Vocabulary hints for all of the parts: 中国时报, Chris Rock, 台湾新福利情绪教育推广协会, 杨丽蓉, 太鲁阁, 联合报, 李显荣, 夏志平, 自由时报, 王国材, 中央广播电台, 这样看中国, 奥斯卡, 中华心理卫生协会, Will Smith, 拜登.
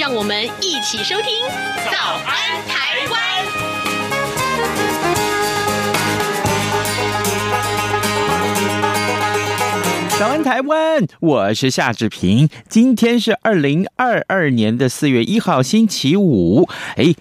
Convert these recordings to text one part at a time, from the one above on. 让我们一起收听《早安台湾》。早安台湾，我是夏志平。今天是2022年4月1号，星期五。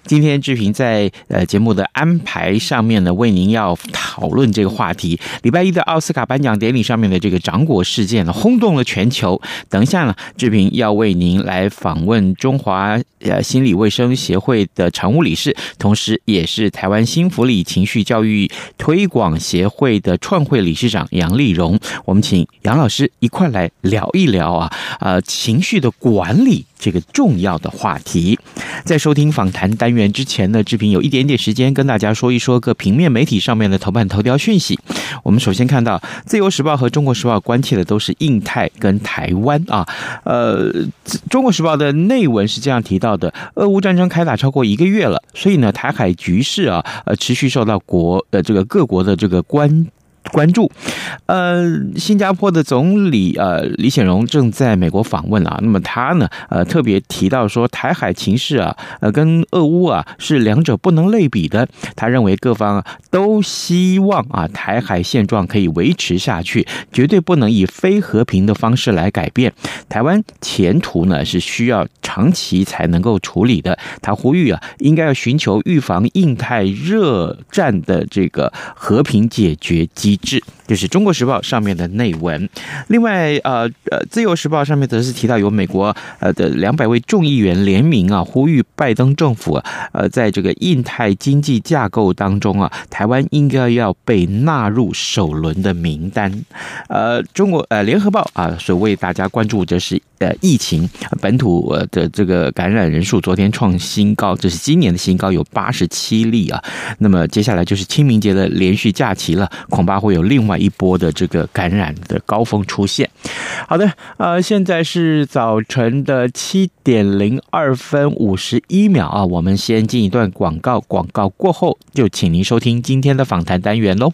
今天志平在节目的安排上面呢，为您要讨论这个话题。礼拜一的奥斯卡颁奖典礼上面的这个掌果事件呢，轰动了全球。等一下呢，志平要为您来访问中华心理卫生协会的常务理事，同时也是台湾新福利情绪教育推广协会的创会理事长杨丽蓉。我们请杨老师一块来聊一聊情绪的管理这个重要的话题。在收听访谈单元之前呢，志平有一点点时间跟大家说一说各平面媒体上面的头版头条讯息。我们首先看到《自由时报》和《中国时报》关切的都是印太跟台湾《中国时报》的内文是这样提到的：俄乌战争开打超过1个月了，所以呢，台海局势持续受到各国的这个关注，新加坡的总理李显荣正在美国访问那么他呢特别提到说，台海情势跟俄乌是两者不能类比的。他认为各方都希望台海现状可以维持下去，绝对不能以非和平的方式来改变。台湾前途呢是需要长期才能够处理的。他呼吁应该要寻求预防印太热战的这个和平解决机制。这是《中国时报》上面的内文。另外，自由时报》上面则是提到有美国的200位众议员联名呼吁拜登政府在这个印太经济架构当中台湾应该要被纳入首轮的名单。联合报所为大家关注这是疫情本土的这个感染人数昨天创新高，这是今年的新高，有87例那么接下来就是清明节的连续假期了，恐怕会有另外一波的这个感染的高峰出现。好的，现在是早晨的7:02:51我们先进一段广告，广告过后就请您收听今天的访谈单元喽。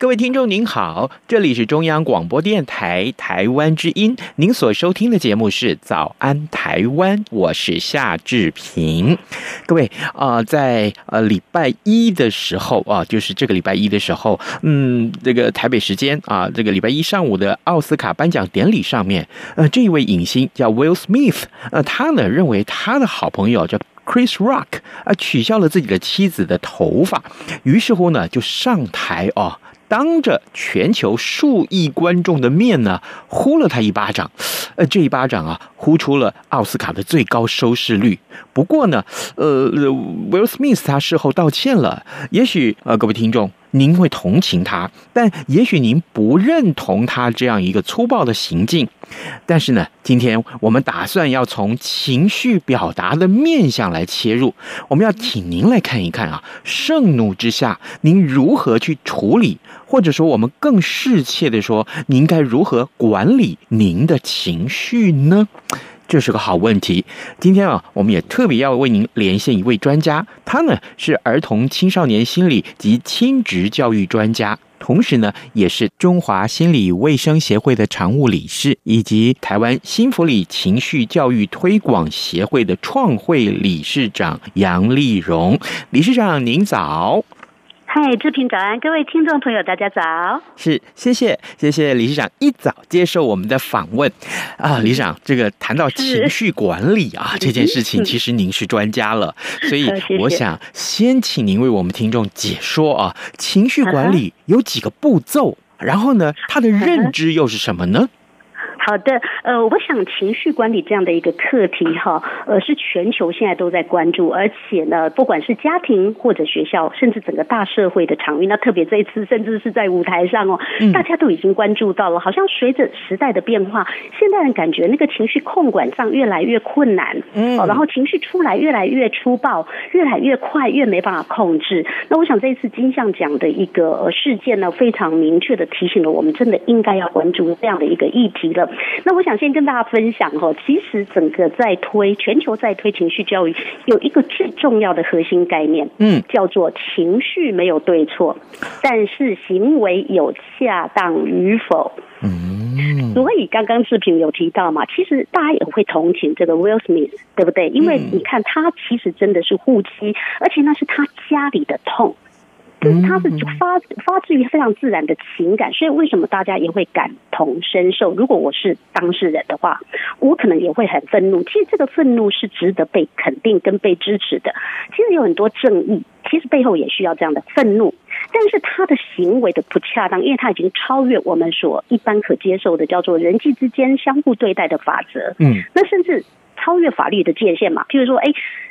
各位听众您好，这里是中央广播电台台湾之音，您所收听的节目是早安台湾，我是夏志平。各位在礼拜一的时候就是这个礼拜一的时候这个台北时间这个礼拜一上午的奥斯卡颁奖典礼上面这一位影星叫 Will Smith 他呢认为他的好朋友叫Chris Rock 取消了自己的妻子的头发，于是乎呢就上台当着全球数亿观众的面呢呼了他一巴掌。这一巴掌啊，呼出了奥斯卡的最高收视率。不过呢，Will Smith 他事后道歉了。也许各位听众，您会同情他，但也许您不认同他这样一个粗暴的行径。但是呢，今天我们打算要从情绪表达的面向来切入，我们要请您来看一看啊，盛怒之下您如何去处理，或者说我们更适切的说，您该如何管理您的情绪呢？这是个好问题。今天啊，我们也特别要为您连线一位专家，他呢是儿童青少年心理及亲职教育专家，同时呢也是中华心理卫生协会的常务理事，以及台湾新辅理情绪教育推广协会的创会理事长杨丽蓉。理事长您早。嗨，志平早安，各位听众朋友大家早。是，谢谢理事长一早接受我们的访问啊。理事长，这个谈到情绪管理啊这件事情，其实您是专家了，所以我想先请您为我们听众解说啊，情绪管理有几个步骤，然后呢它的认知又是什么呢？好的，我想情绪管理这样的一个课题哈，是全球现在都在关注，而且呢，不管是家庭或者学校，甚至整个大社会的场域，那特别这一次，甚至是在舞台上哦，大家都已经关注到了。好像随着时代的变化，现代人感觉那个情绪控管上越来越困难，然后情绪出来越来越粗暴，越来越快，越没办法控制。那我想这一次金像奖的一个事件呢，非常明确的提醒了我们，真的应该要关注这样的一个议题了。那我想先跟大家分享哦，其实整个全球在推情绪教育有一个最重要的核心概念，叫做情绪没有对错，但是行为有恰当与否。所以刚刚志平有提到嘛，其实大家也会同情这个 Will Smith， 对不对？因为你看他其实真的是护妻，而且那是他家里的痛。就是它是发自于非常自然的情感，所以为什么大家也会感同身受？如果我是当事人的话，我可能也会很愤怒。其实这个愤怒是值得被肯定跟被支持的。其实有很多正义，其实背后也需要这样的愤怒，但是他的行为的不恰当，因为他已经超越我们所一般可接受的叫做人际之间相互对待的法则。那甚至超越法律的界限嘛，譬如说，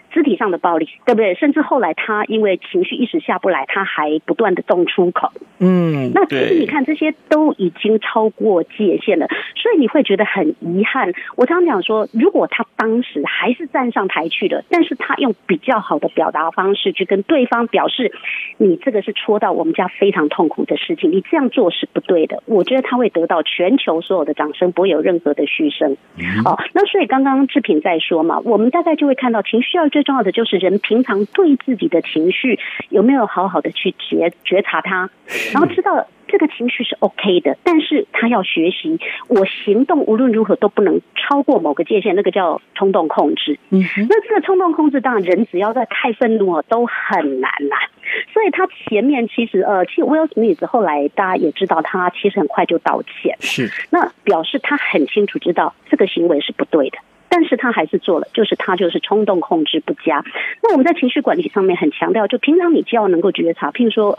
肢体上的暴力，对不对？甚至后来他因为情绪一时下不来，他还不断的动粗口。那其实你看，这些都已经超过界限了，所以你会觉得很遗憾。我常讲说，如果他当时还是站上台去了，但是他用比较好的表达方式去跟对方表示，你这个是戳到我们家非常痛苦的事情，你这样做是不对的。我觉得他会得到全球所有的掌声，不会有任何的嘘声。那所以刚刚志平在说嘛，我们大概就会看到情绪教育最重要的就是人平常对自己的情绪有没有好好的去觉察它，然后知道这个情绪是 OK 的，但是他要学习我行动无论如何都不能超过某个界限，那个叫冲动控制。那这个冲动控制，当然人只要在太愤怒都很难啦。所以他前面其实 Will Smith 后来大家也知道，他其实很快就道歉，是那表示他很清楚知道这个行为是不对的，但是他还是做了，就是冲动控制不佳。那我们在情绪管理上面很强调，就平常你就要能够觉察。譬如说，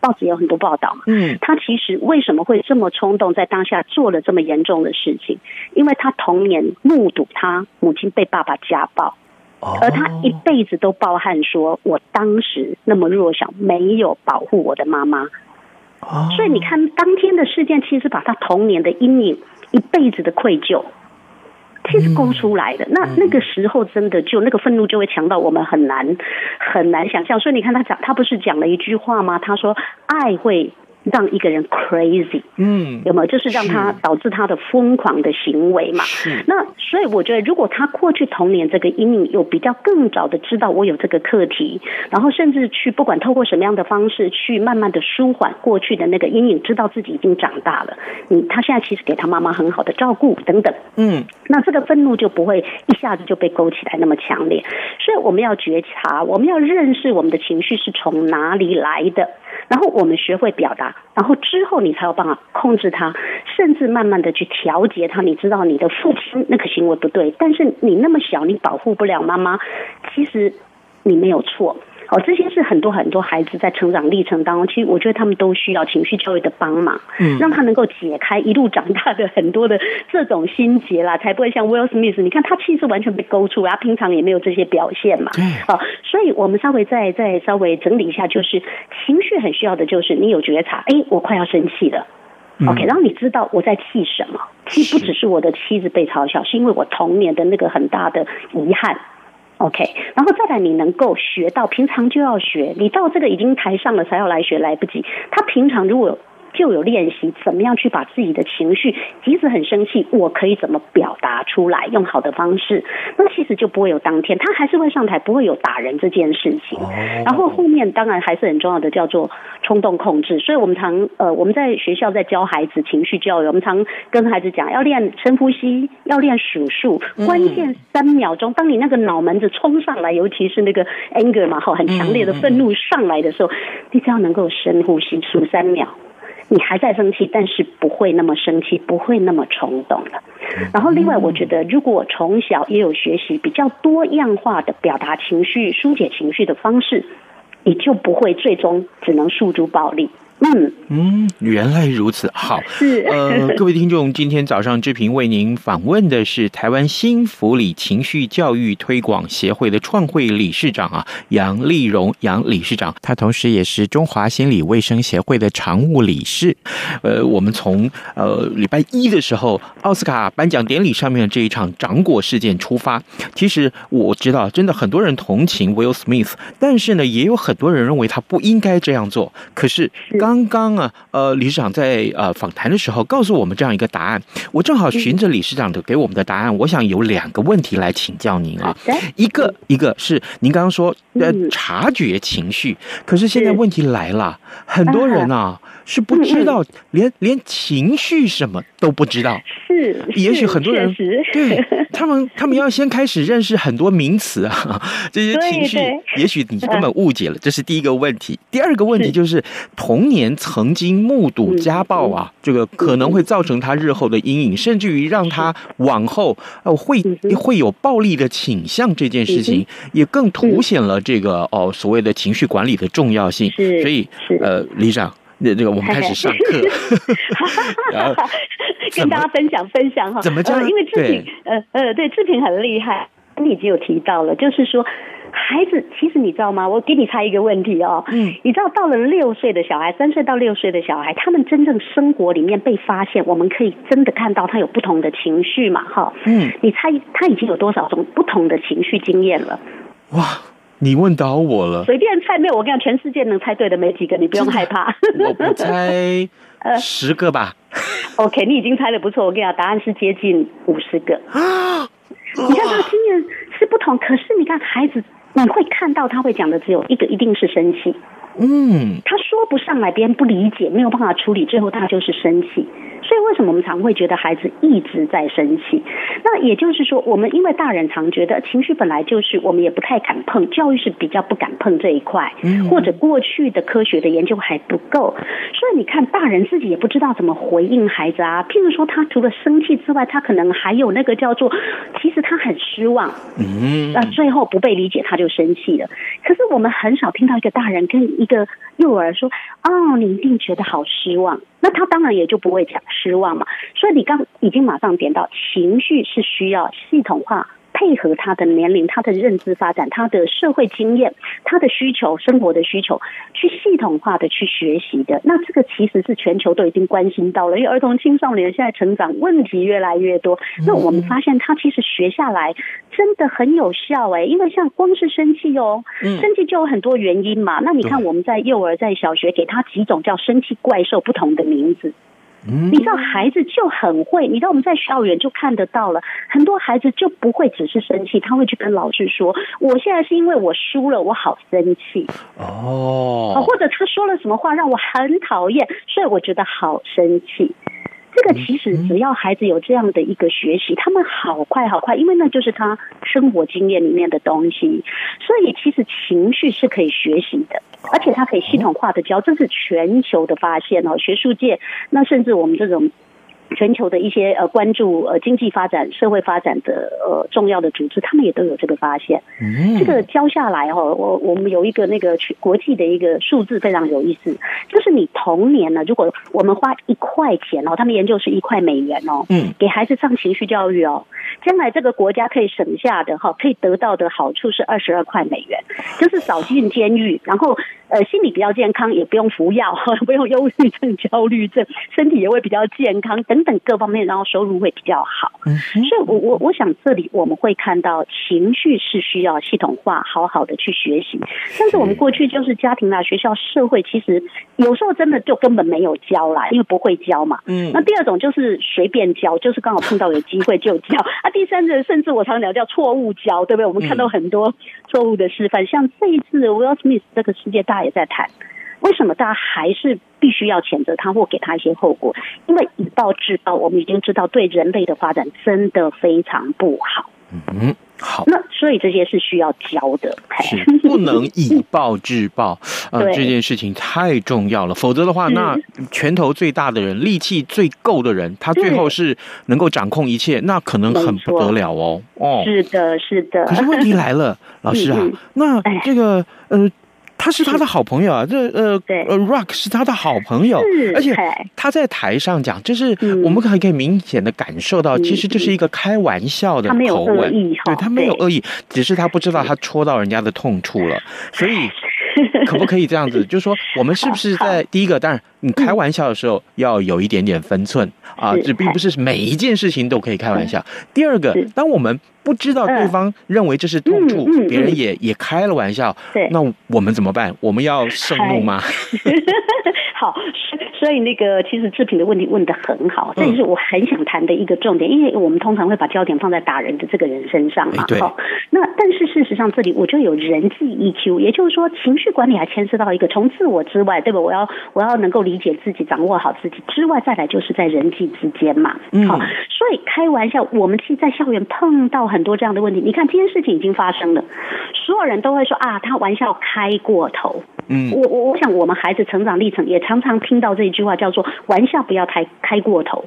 报纸也有很多报道嘛，他其实为什么会这么冲动，在当下做了这么严重的事情？因为他童年目睹他母亲被爸爸家暴，而他一辈子都抱憾说，我当时那么弱小，没有保护我的妈妈。所以你看，当天的事件其实把他童年的阴影、一辈子的愧疚，其实勾出来的。那个时候真的就那个愤怒就会强到我们很难想象。所以你看他不是讲了一句话吗？他说爱会让一个人 crazy， 有没有？就是让他导致他的疯狂的行为嘛。那所以我觉得，如果他过去童年这个阴影有比较更早的知道我有这个课题，然后甚至去不管透过什么样的方式去慢慢的舒缓过去的那个阴影，知道自己已经长大了，他现在其实给他妈妈很好的照顾等等，那这个愤怒就不会一下子就被勾起来那么强烈。所以我们要觉察，我们要认识我们的情绪是从哪里来的，然后我们学会表达，然后之后你才有办法控制它，甚至慢慢的去调节它。你知道你的父亲那个行为不对，但是你那么小，你保护不了妈妈，其实你没有错。哦，这些是很多很多孩子在成长历程当中，其实我觉得他们都需要情绪教育的帮忙，让他能够解开一路长大的很多的这种心结啦，才不会像 Will Smith， 你看他气势完全被勾出，他平常也没有这些表现嘛，哦，所以我们稍微再稍微整理一下，就是情绪很需要的就是你有觉察，哎，我快要生气了。OK， 然后你知道我在气什么？气不只是我的妻子被嘲笑，是因为我童年的那个很大的遗憾。OK， 然后再来你能够学到，平常就要学，你到这个已经台上了才要来学来不及。他平常如果就有练习，怎么样去把自己的情绪，即使很生气，我可以怎么表达出来，用好的方式，那其实就不会有当天他还是会上台，不会有打人这件事情。然后后面当然还是很重要的，叫做冲动控制。所以我们常我们在学校在教孩子情绪教育，我们常跟孩子讲要练深呼吸，要练数数，关键3秒钟，当你那个脑门子冲上来，尤其是那个 anger 嘛，很强烈的愤怒上来的时候，你只要能够深呼吸数3秒。你还在生气，但是不会那么生气，不会那么冲动了。然后另外我觉得，如果从小也有学习比较多样化的表达情绪、疏解情绪的方式，你就不会最终只能诉诸暴力。原来如此。好，是各位听众，今天早上志平为您访问的是台湾新福里情绪教育推广协会的创会理事长杨丽蓉杨理事长，他同时也是中华心理卫生协会的常务理事。我们从礼拜一的时候奥斯卡颁奖典礼上面的这一场掌掴事件出发，其实我知道真的很多人同情 Will Smith， 但是呢也有很多人认为他不应该这样做。可是刚刚理事长在访谈的时候告诉我们这样一个答案，我正好循着理事长的给我们的答案，我想有2个问题来请教您啊。一个是您刚刚说察觉情绪，可是现在问题来了，很多人是不知道，连情绪什么都不知道。是也许很多人对他们要先开始认识很多名词这些情绪，也许你根本误解了，这是第一个问题。第二个问题就是童年曾经目睹家暴这个可能会造成他日后的阴影，甚至于让他往后会有暴力的倾向，这件事情也更凸显了这个所谓的情绪管理的重要性。所以理事长，这个我们开始上课，然后跟大家分享哈，怎么讲？因为志平对，志平很厉害，你已经有提到了，就是说孩子，其实你知道吗？我给你猜一个问题你知道到了6岁的小孩，3岁到6岁的小孩，他们真正生活里面被发现，我们可以真的看到他有不同的情绪嘛？你猜他已经有多少种不同的情绪经验了？哇！你问倒我了，随便猜，没有，我跟你讲，全世界能猜对的没几个，你不用害怕。我猜10个吧。OK， 你已经猜得不错，我跟你讲，答案是接近50个。你看他经验是不同，可是你看孩子，你会看到他会讲的只有一个，一定是生气。他说不上来，别人不理解，没有办法处理，最后他就是生气。所以为什么我们常会觉得孩子一直在生气？那也就是说，我们因为大人常觉得情绪本来就是我们也不太敢碰，教育是比较不敢碰这一块，或者过去的科学的研究还不够，所以你看大人自己也不知道怎么回应孩子譬如说他除了生气之外，他可能还有那个叫做其实他很失望，最后不被理解他就生气了。可是我们很少听到一个大人跟一个幼儿说你一定觉得好失望，那他当然也就不会讲失望嘛。所以你刚已经马上点到，情绪是需要系统化配合他的年龄、他的认知发展、他的社会经验、他的需求、生活的需求，去系统化的去学习的。那这个其实是全球都已经关心到了，因为儿童青少年现在成长问题越来越多。那我们发现他其实学下来真的很有效因为像光是生气生气就有很多原因嘛。那你看我们在幼儿在小学给他几种叫生气怪兽不同的名字。你知道孩子就很会，你知道我们在校园就看得到了，很多孩子就不会只是生气，他会去跟老师说我现在是因为我输了我好生气或者他说了什么话让我很讨厌，所以我觉得好生气。这个其实只要孩子有这样的一个学习，他们好快，因为那就是他生活经验里面的东西。所以其实情绪是可以学习的，而且它可以系统化的教，这是全球的发现学术界，那甚至我们这种全球的一些关注经济发展、社会发展的重要的组织，他们也都有这个发现。这个教下来哈、哦，我们有一个那个国际的一个数字非常有意思，就是你童年呢，如果我们花$1哦，他们研究是$1哦，给孩子上情绪教育哦，将来这个国家可以省下的哈、哦，可以得到的好处是$22，就是少进监狱，然后心理比较健康，也不用服药，不用忧郁症、焦虑症，身体也会比较健康等各方面，然后收入会比较好。所以我想这里我们会看到情绪是需要系统化好好的去学习，但是我们过去就是家庭啊、学校、社会，其实有时候真的就根本没有教啦，因为不会教嘛。那第二种就是随便教，就是刚好碰到有机会就教啊。第三种甚至我常聊叫错误教，对不对？我们看到很多错误的示范，像这一次 Will Smith 这个世界大家也在谈，为什么大家还是必须要谴责他或给他一些后果？因为以暴制暴，我们已经知道对人类的发展真的非常不好。好，那所以这些是需要教的，是不能以暴制暴这件事情太重要了，否则的话，那拳头最大的人、力气最够的人，他最后是能够掌控一切，那可能很不得了哦。是的，是的。可是问题来了，老师啊，那这个他是他的好朋友啊，这Rock 是他的好朋友，而且他在台上讲，就是我们还可以明显的感受到，其实这是一个开玩笑的口吻，对，他没有恶意，只是他不知道他戳到人家的痛处了，所以可不可以这样子？就是说，我们是不是在第一个，当然你开玩笑的时候要有一点点分寸啊，这并不是每一件事情都可以开玩笑。第二个，当我们不知道对方认为这是痛处，别人也开了玩笑，那我们怎么办？我们要盛怒吗？好，所以那个其实志平的问题问得很好，这也是我很想谈的一个重点，因为我们通常会把焦点放在打人的这个人身上嘛。对。那但是事实上，这里我就有人际 EQ， 也就是说情绪管理还牵涉到一个从自我之外，对吧？我要能够理解自己，掌握好自己之外，再来就是在人际之间嘛。好，所以开玩笑，我们其实在校园碰到很多这样的问题。你看，这件事情已经发生了，所有人都会说啊，他玩笑开过头。我想我们孩子成长历程也常常听到这一句话，叫做玩笑不要开过头。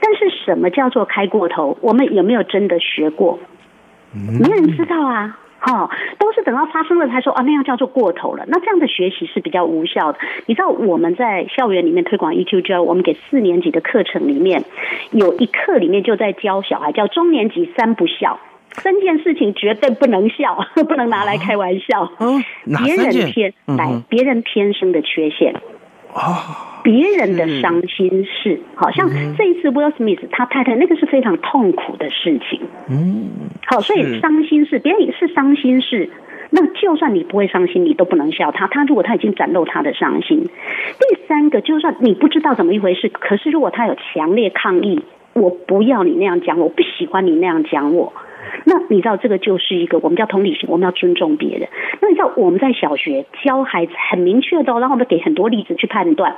但是什么叫做开过头？我们有没有真的学过？没人知道啊。都是等到发生了才说啊，那样叫做过头了。那这样的学习是比较无效的。你知道我们在校园里面推广 EQ 教育，我们给4年级的课程里面有一课里面就在教小孩叫中年级3不笑，3件事情绝对不能笑，不能拿来开玩笑。别人天生的缺陷。别人的伤心事，好像这一次 Will Smith 他太太那个是非常痛苦的事情。好，所以伤心事，别人也是伤心事，那就算你不会伤心，你都不能笑他。他如果他已经展露他的伤心，第三个就算你不知道怎么一回事，可是如果他有强烈抗议，我不要你那样讲我，不喜欢你那样讲我。那你知道这个就是一个我们叫同理心，我们要尊重别人。那你知道我们在小学教孩子很明确的，然后我们给很多例子去判断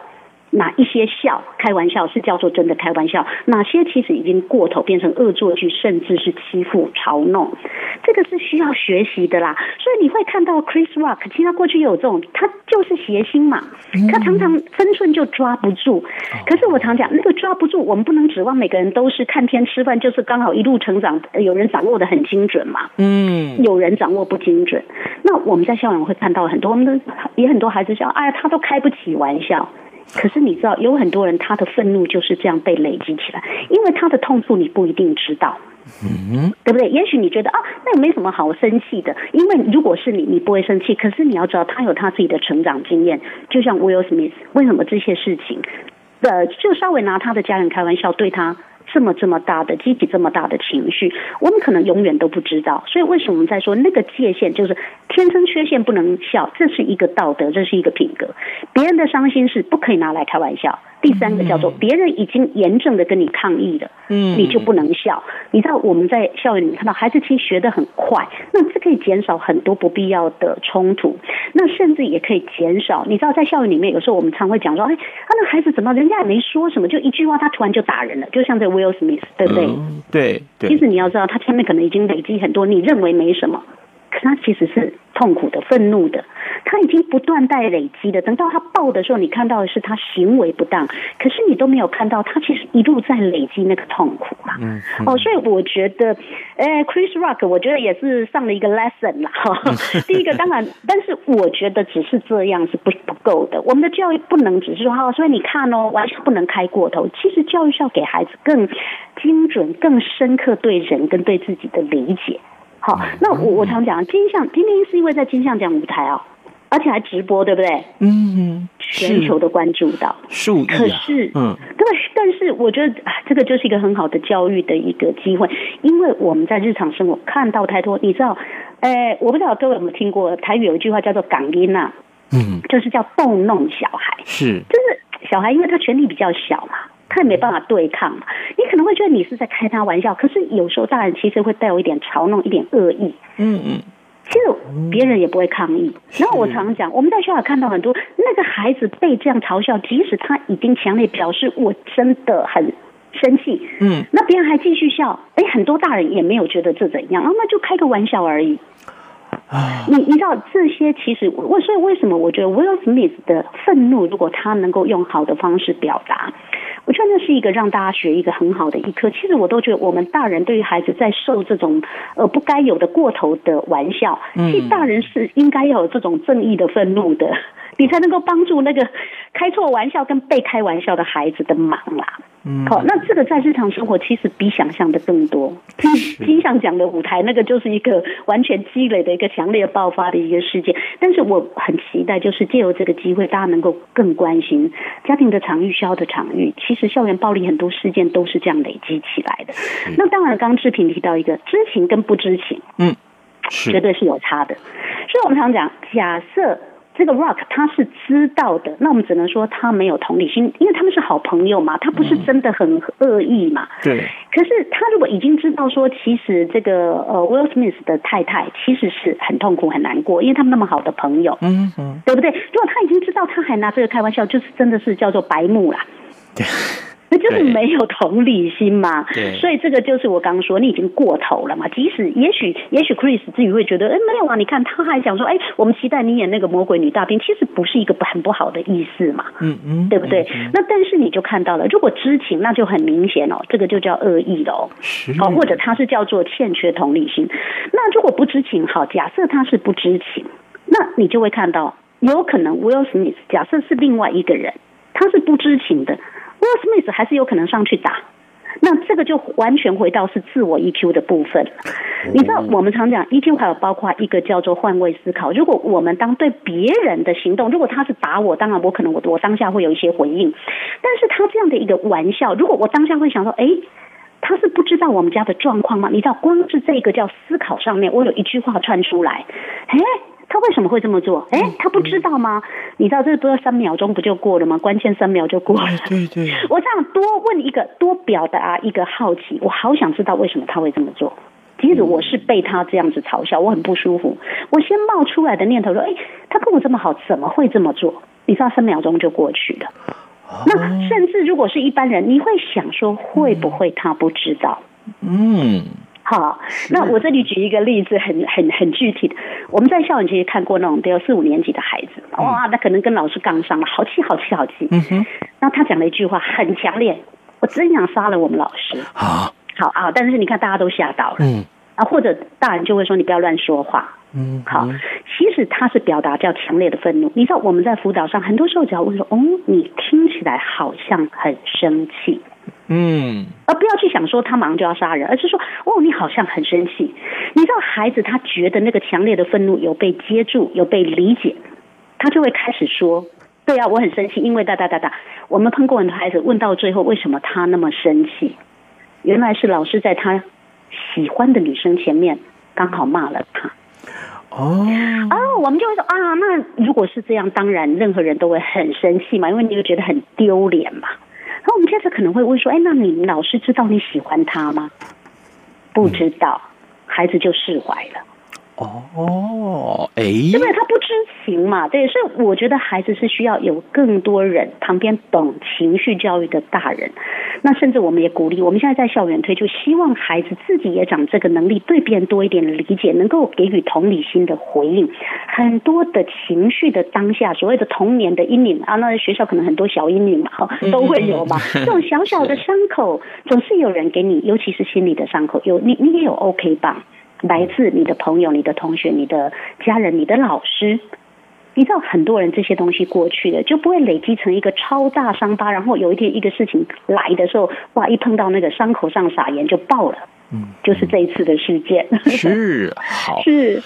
哪一些笑开玩笑是叫做真的开玩笑，哪些其实已经过头变成恶作剧，甚至是欺负嘲弄，这个是需要学习的啦。所以你会看到 Chris Rock， 其实他过去也有这种，他就是谐星嘛，他常常分寸就抓不住。可是我常讲那个抓不住，我们不能指望每个人都是看天吃饭，就是刚好一路成长，有人掌握的很精准嘛，有人掌握不精准。那我们在校园会看到很多，我们也很多孩子想，哎呀，他都开不起玩笑。可是你知道有很多人他的愤怒就是这样被累积起来，因为他的痛处你不一定知道，对不对？也许你觉得啊，那也没什么好生气的，因为如果是你，你不会生气。可是你要知道他有他自己的成长经验，就像 Will Smith 为什么这些事情就稍微拿他的家人开玩笑，对他这么大的激起这么大的情绪，我们可能永远都不知道。所以为什么我们在说那个界限，就是天生缺陷不能笑，这是一个道德，这是一个品格。别人的伤心事不可以拿来开玩笑。第三个叫做别人已经严正的跟你抗议了，你就不能笑。你知道我们在校园里看到孩子其实学得很快，那这可以减少很多不必要的冲突，那甚至也可以减少。你知道在校园里面有时候我们常会讲说，哎，那孩子怎么人家也没说什么，就一句话他突然就打人了，就像这 Will Smith， 对不对？对。其实你要知道他前面可能已经累积很多你认为没什么，可他其实是痛苦的、愤怒的，他已经不断在累积的。等到他爆的时候，你看到的是他行为不当，可是你都没有看到他其实一路在累积那个痛苦嘛。哦，所以我觉得，Chris Rock， 我觉得也是上了一个 lesson 啦。第一个当然，但是我觉得只是这样是不够的。我们的教育不能只是说，所以你看哦，完全不能开过头。其实教育是要给孩子更精准、更深刻对人跟对自己的理解。好，那我常讲金像，今天是因为在金像奖舞台啊，而且还直播，对不对？嗯，全球都关注到，数亿啊，可是，对，但是我觉得这个就是一个很好的教育的一个机会，因为我们在日常生活看到太多，你知道，我不知道各位有没有听过，台语有一句话叫做“港音”啊，就是叫逗弄小孩，是，就是小孩因为他权力比较小嘛。他也没办法对抗嘛，你可能会觉得你是在开他玩笑，可是有时候大人其实会带有一点嘲弄、一点恶意。其实别人也不会抗议。然后我常讲，我们在学校看到很多那个孩子被这样嘲笑，即使他已经强烈表示我真的很生气，那别人还继续笑，很多大人也没有觉得这怎样，那就开个玩笑而已。你知道这些其实所以为什么我觉得 Will Smith 的愤怒，如果他能够用好的方式表达，我觉得那是一个让大家学一个很好的一课。其实我都觉得我们大人对于孩子在受这种不该有的过头的玩笑，其实大人是应该要有这种正义的愤怒的，你才能够帮助那个开错玩笑跟被开玩笑的孩子的忙啦。好，那这个在日常生活其实比想象的更多。金像奖的舞台那个就是一个完全积累的一个强烈爆发的一个事件，但是我很期待就是借由这个机会大家能够更关心家庭的场域、学校的场域，其实校园暴力很多事件都是这样累积起来的。那当然刚刚志平提到一个知情跟不知情，绝对是有差的。所以我们常讲，假设这个 Rock 他是知道的，那我们只能说他没有同理心，因为他们是好朋友嘛，他不是真的很恶意嘛。对。可是他如果已经知道说，其实这个Will Smith 的太太其实是很痛苦、很难过，因为他们那么好的朋友，对不对？如果他已经知道，他还拿这个开玩笑，就是真的是叫做白目啦。对。那就是没有同理心嘛，所以这个就是我刚说，你已经过头了嘛。即使也许 Chris 自己会觉得，没有啊，你看他还想说，我们期待你演那个魔鬼女大兵，其实不是一个很不好的意思嘛，对不对？那但是你就看到了，如果知情，那就很明显哦，这个就叫恶意了哦，或者他是叫做欠缺同理心。那如果不知情，好，假设他是不知情，那你就会看到，有可能 Will Smith 假设是另外一个人，他是不知情的。Will Smith 还是有可能上去打，那这个就完全回到是自我 EQ 的部分。你知道我们常讲 EQ 还有包括一个叫做换位思考，如果我们当对别人的行动，如果他是打我，当然我可能我当下会有一些回应，但是他这样的一个玩笑，如果我当下会想说，他是不知道我们家的状况吗？你知道光是这个叫思考上面，我有一句话串出来，他为什么会这么做？他不知道吗？你知道这不是3秒钟不就过了吗？关键3秒就过了。对，我这样多问一个，多表达一个好奇，我好想知道为什么他会这么做。即使我是被他这样子嘲笑，我很不舒服，我先冒出来的念头说：他跟我这么好，怎么会这么做？你知道3秒钟就过去了。那甚至如果是一般人，你会想说会不会他不知道？好，那我这里举一个例子，很具体的。我们在校园其实看过那种，4、5年级的孩子，哇，那可能跟老师杠上了，好气。那他讲了一句话很强烈，我真想杀了我们老师。好啊，但是你看大家都吓到了，或者大人就会说你不要乱说话。好，其实他是表达叫强烈的愤怒。你知道我们在辅导上很多时候只要问说，你听起来好像很生气。而不要去想说他马上就要杀人，而是说你好像很生气。你知道孩子他觉得那个强烈的愤怒有被接住，有被理解，他就会开始说，对啊，我很生气，因为。我们碰过很多孩子，问到最后为什么他那么生气，原来是老师在他喜欢的女生前面刚好骂了他。我们就会说啊，那如果是这样，当然任何人都会很生气嘛，因为你会觉得很丢脸嘛。然后我们接着可能会问说，那你老师知道你喜欢他吗？不知道，孩子就释怀了。哦，哎，对不对？他不知情嘛，对，所以我觉得孩子是需要有更多人旁边懂情绪教育的大人。那甚至我们也鼓励，我们现在在校园推就希望孩子自己也长这个能力，对别人多一点理解，能够给予同理心的回应。很多的情绪的当下，所谓的童年的阴影啊，那学校可能很多小阴影嘛，都会有嘛。这种小小的伤口，总是有人给你，尤其是心理的伤口，有你也有 OK 棒。来自你的朋友、你的同学、你的家人、你的老师，你知道很多人这些东西过去的就不会累积成一个超大伤疤，然后有一天一个事情来的时候，哇，一碰到那个伤口上撒盐就爆了。就是这一次的事件。是，好，是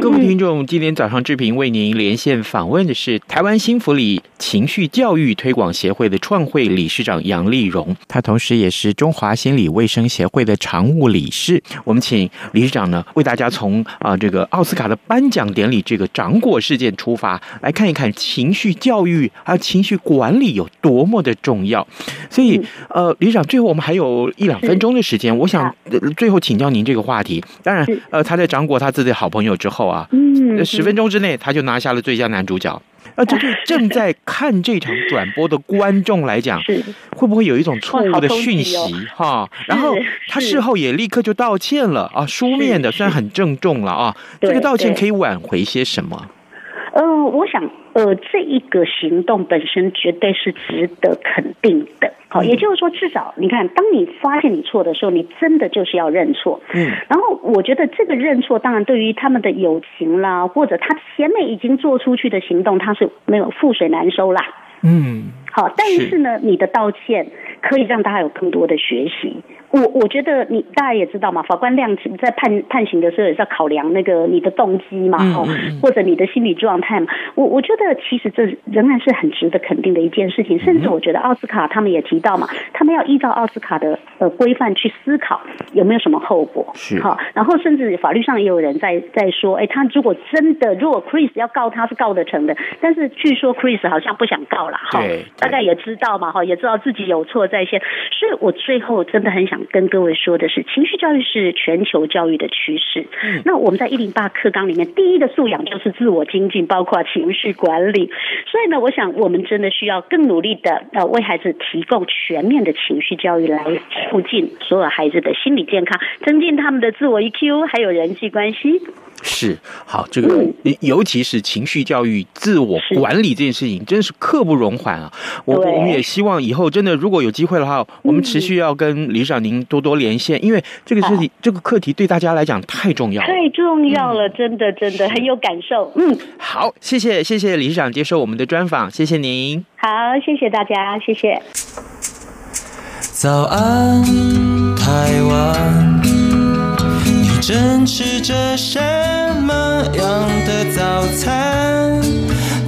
各位听众，今天早上志平为您连线访问的是台湾新福里情绪教育推广协会的创会理事长杨丽蓉，她同时也是中华心理卫生协会的常务理事。我们请理事长呢为大家从这个奥斯卡的颁奖典礼这个掌果事件出发，来看一看情绪教育还有情绪管理有多么的重要。所以理事长，最后我们还有一两分钟的时间，我想最后请教您这个话题。当然他在掌掴他自己的好朋友之后啊，10分钟之内他就拿下了最佳男主角。这对正在看这场转播的观众来讲，会不会有一种错误的讯息哈？然后他事后也立刻就道歉了啊，书面的虽然很郑重了啊，这个道歉可以挽回些什么？我想这一个行动本身绝对是值得肯定的。好，也就是说，至少你看，当你发现你错的时候，你真的就是要认错。然后我觉得这个认错，当然对于他们的友情啦，或者他前面已经做出去的行动，他是没有覆水难收啦。好，但是呢，你的道歉可以让大家有更多的学习。我觉得你大家也知道嘛，法官量刑在判刑的时候也是要考量那个你的动机嘛，或者你的心理状态嘛。我觉得其实这仍然是很值得肯定的一件事情。甚至我觉得奥斯卡他们也提到嘛，他们要依照奥斯卡的规范去思考有没有什么后果。好，然后甚至法律上也有人在说，哎，他如果真的Chris 要告他是告得成的，但是据说 Chris 好像不想告了哈，大概也知道嘛哈，也知道自己有错在先。所以我最后真的很想跟各位说的是，情绪教育是全球教育的趋势。那我们在108课纲里面，第一个素养就是自我精进，包括情绪管理。所以呢，我想我们真的需要更努力的为孩子提供全面的情绪教育，来促进所有孩子的心理健康，增进他们的自我 EQ 还有人际关系。是，好，这个尤其是情绪教育、自我管理这件事情，真是刻不容缓啊！我们也希望以后真的如果有机会的话，我们持续要跟理事长您多多连线，因为这个事情、这个课题对大家来讲太重要了，太重要了，真的很有感受。好，谢谢理事长接受我们的专访，谢谢您。好，谢谢大家，谢谢。早安，台湾。正吃着什么样的早餐？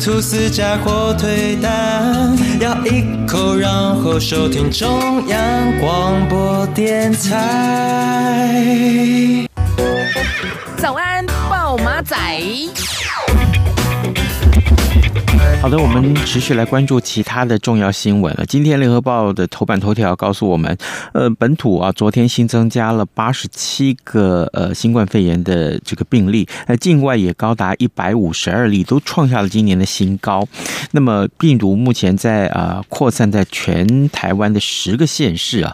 吐司加火腿蛋，咬一口，然后收听中央广播电台。早安，暴马仔。好的，我们持续来关注其他的重要新闻了。今天联合报的头版头条告诉我们，本土啊，昨天新增加了87个新冠肺炎的这个病例，境外也高达152例，都创下了今年的新高。那么病毒目前在扩散在全台湾的10个县市啊。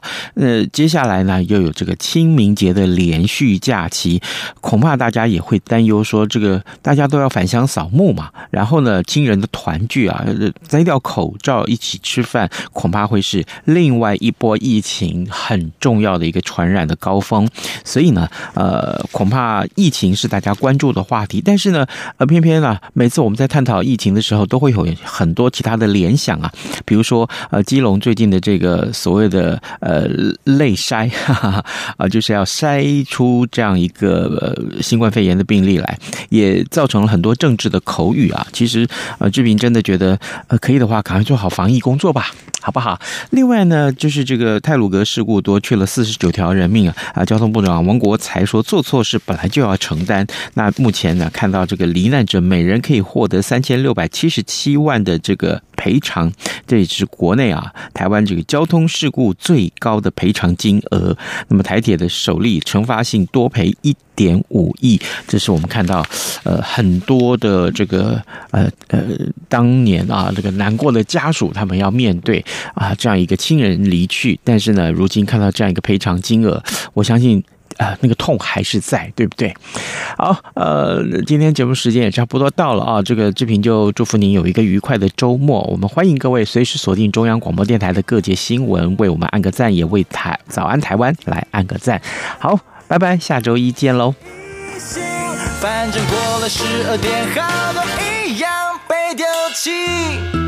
接下来呢又有这个清明节的连续假期，恐怕大家也会担忧说，这个大家都要返乡扫墓嘛，然后呢亲人的团聚啊，摘掉口罩一起吃饭，恐怕会是另外一波疫情很重要的一个传染的高峰。所以呢，恐怕疫情是大家关注的话题。但是呢，偏偏啊，每次我们在探讨疫情的时候，都会有很多其他的联想啊，比如说基隆最近的这个所谓的类筛啊，就是要筛出这样一个新冠肺炎的病例来，也造成了很多政治的口语啊。其实志平真的觉得，可以的话，赶快做好防疫工作吧，好不好？另外呢，就是这个太鲁阁事故夺去了49条人命啊！交通部长王国材说，做错事本来就要承担。那目前呢，看到这个罹难者每人可以获得3677万的这个。赔偿，这也是国内啊台湾这个交通事故最高的赔偿金额。那么台铁的首例惩罚性多赔1.5亿，这是我们看到很多的这个当年啊这个难过的家属他们要面对啊这样一个亲人离去，但是呢如今看到这样一个赔偿金额，我相信那个痛还是在，对不对？好，今天节目时间也差不多到了啊，这个志平就祝福您有一个愉快的周末。我们欢迎各位随时锁定中央广播电台的各节新闻，为我们按个赞，也为早安台湾来按个赞。好，拜拜，下周一见喽。反正过了12点，好多一样被丢弃。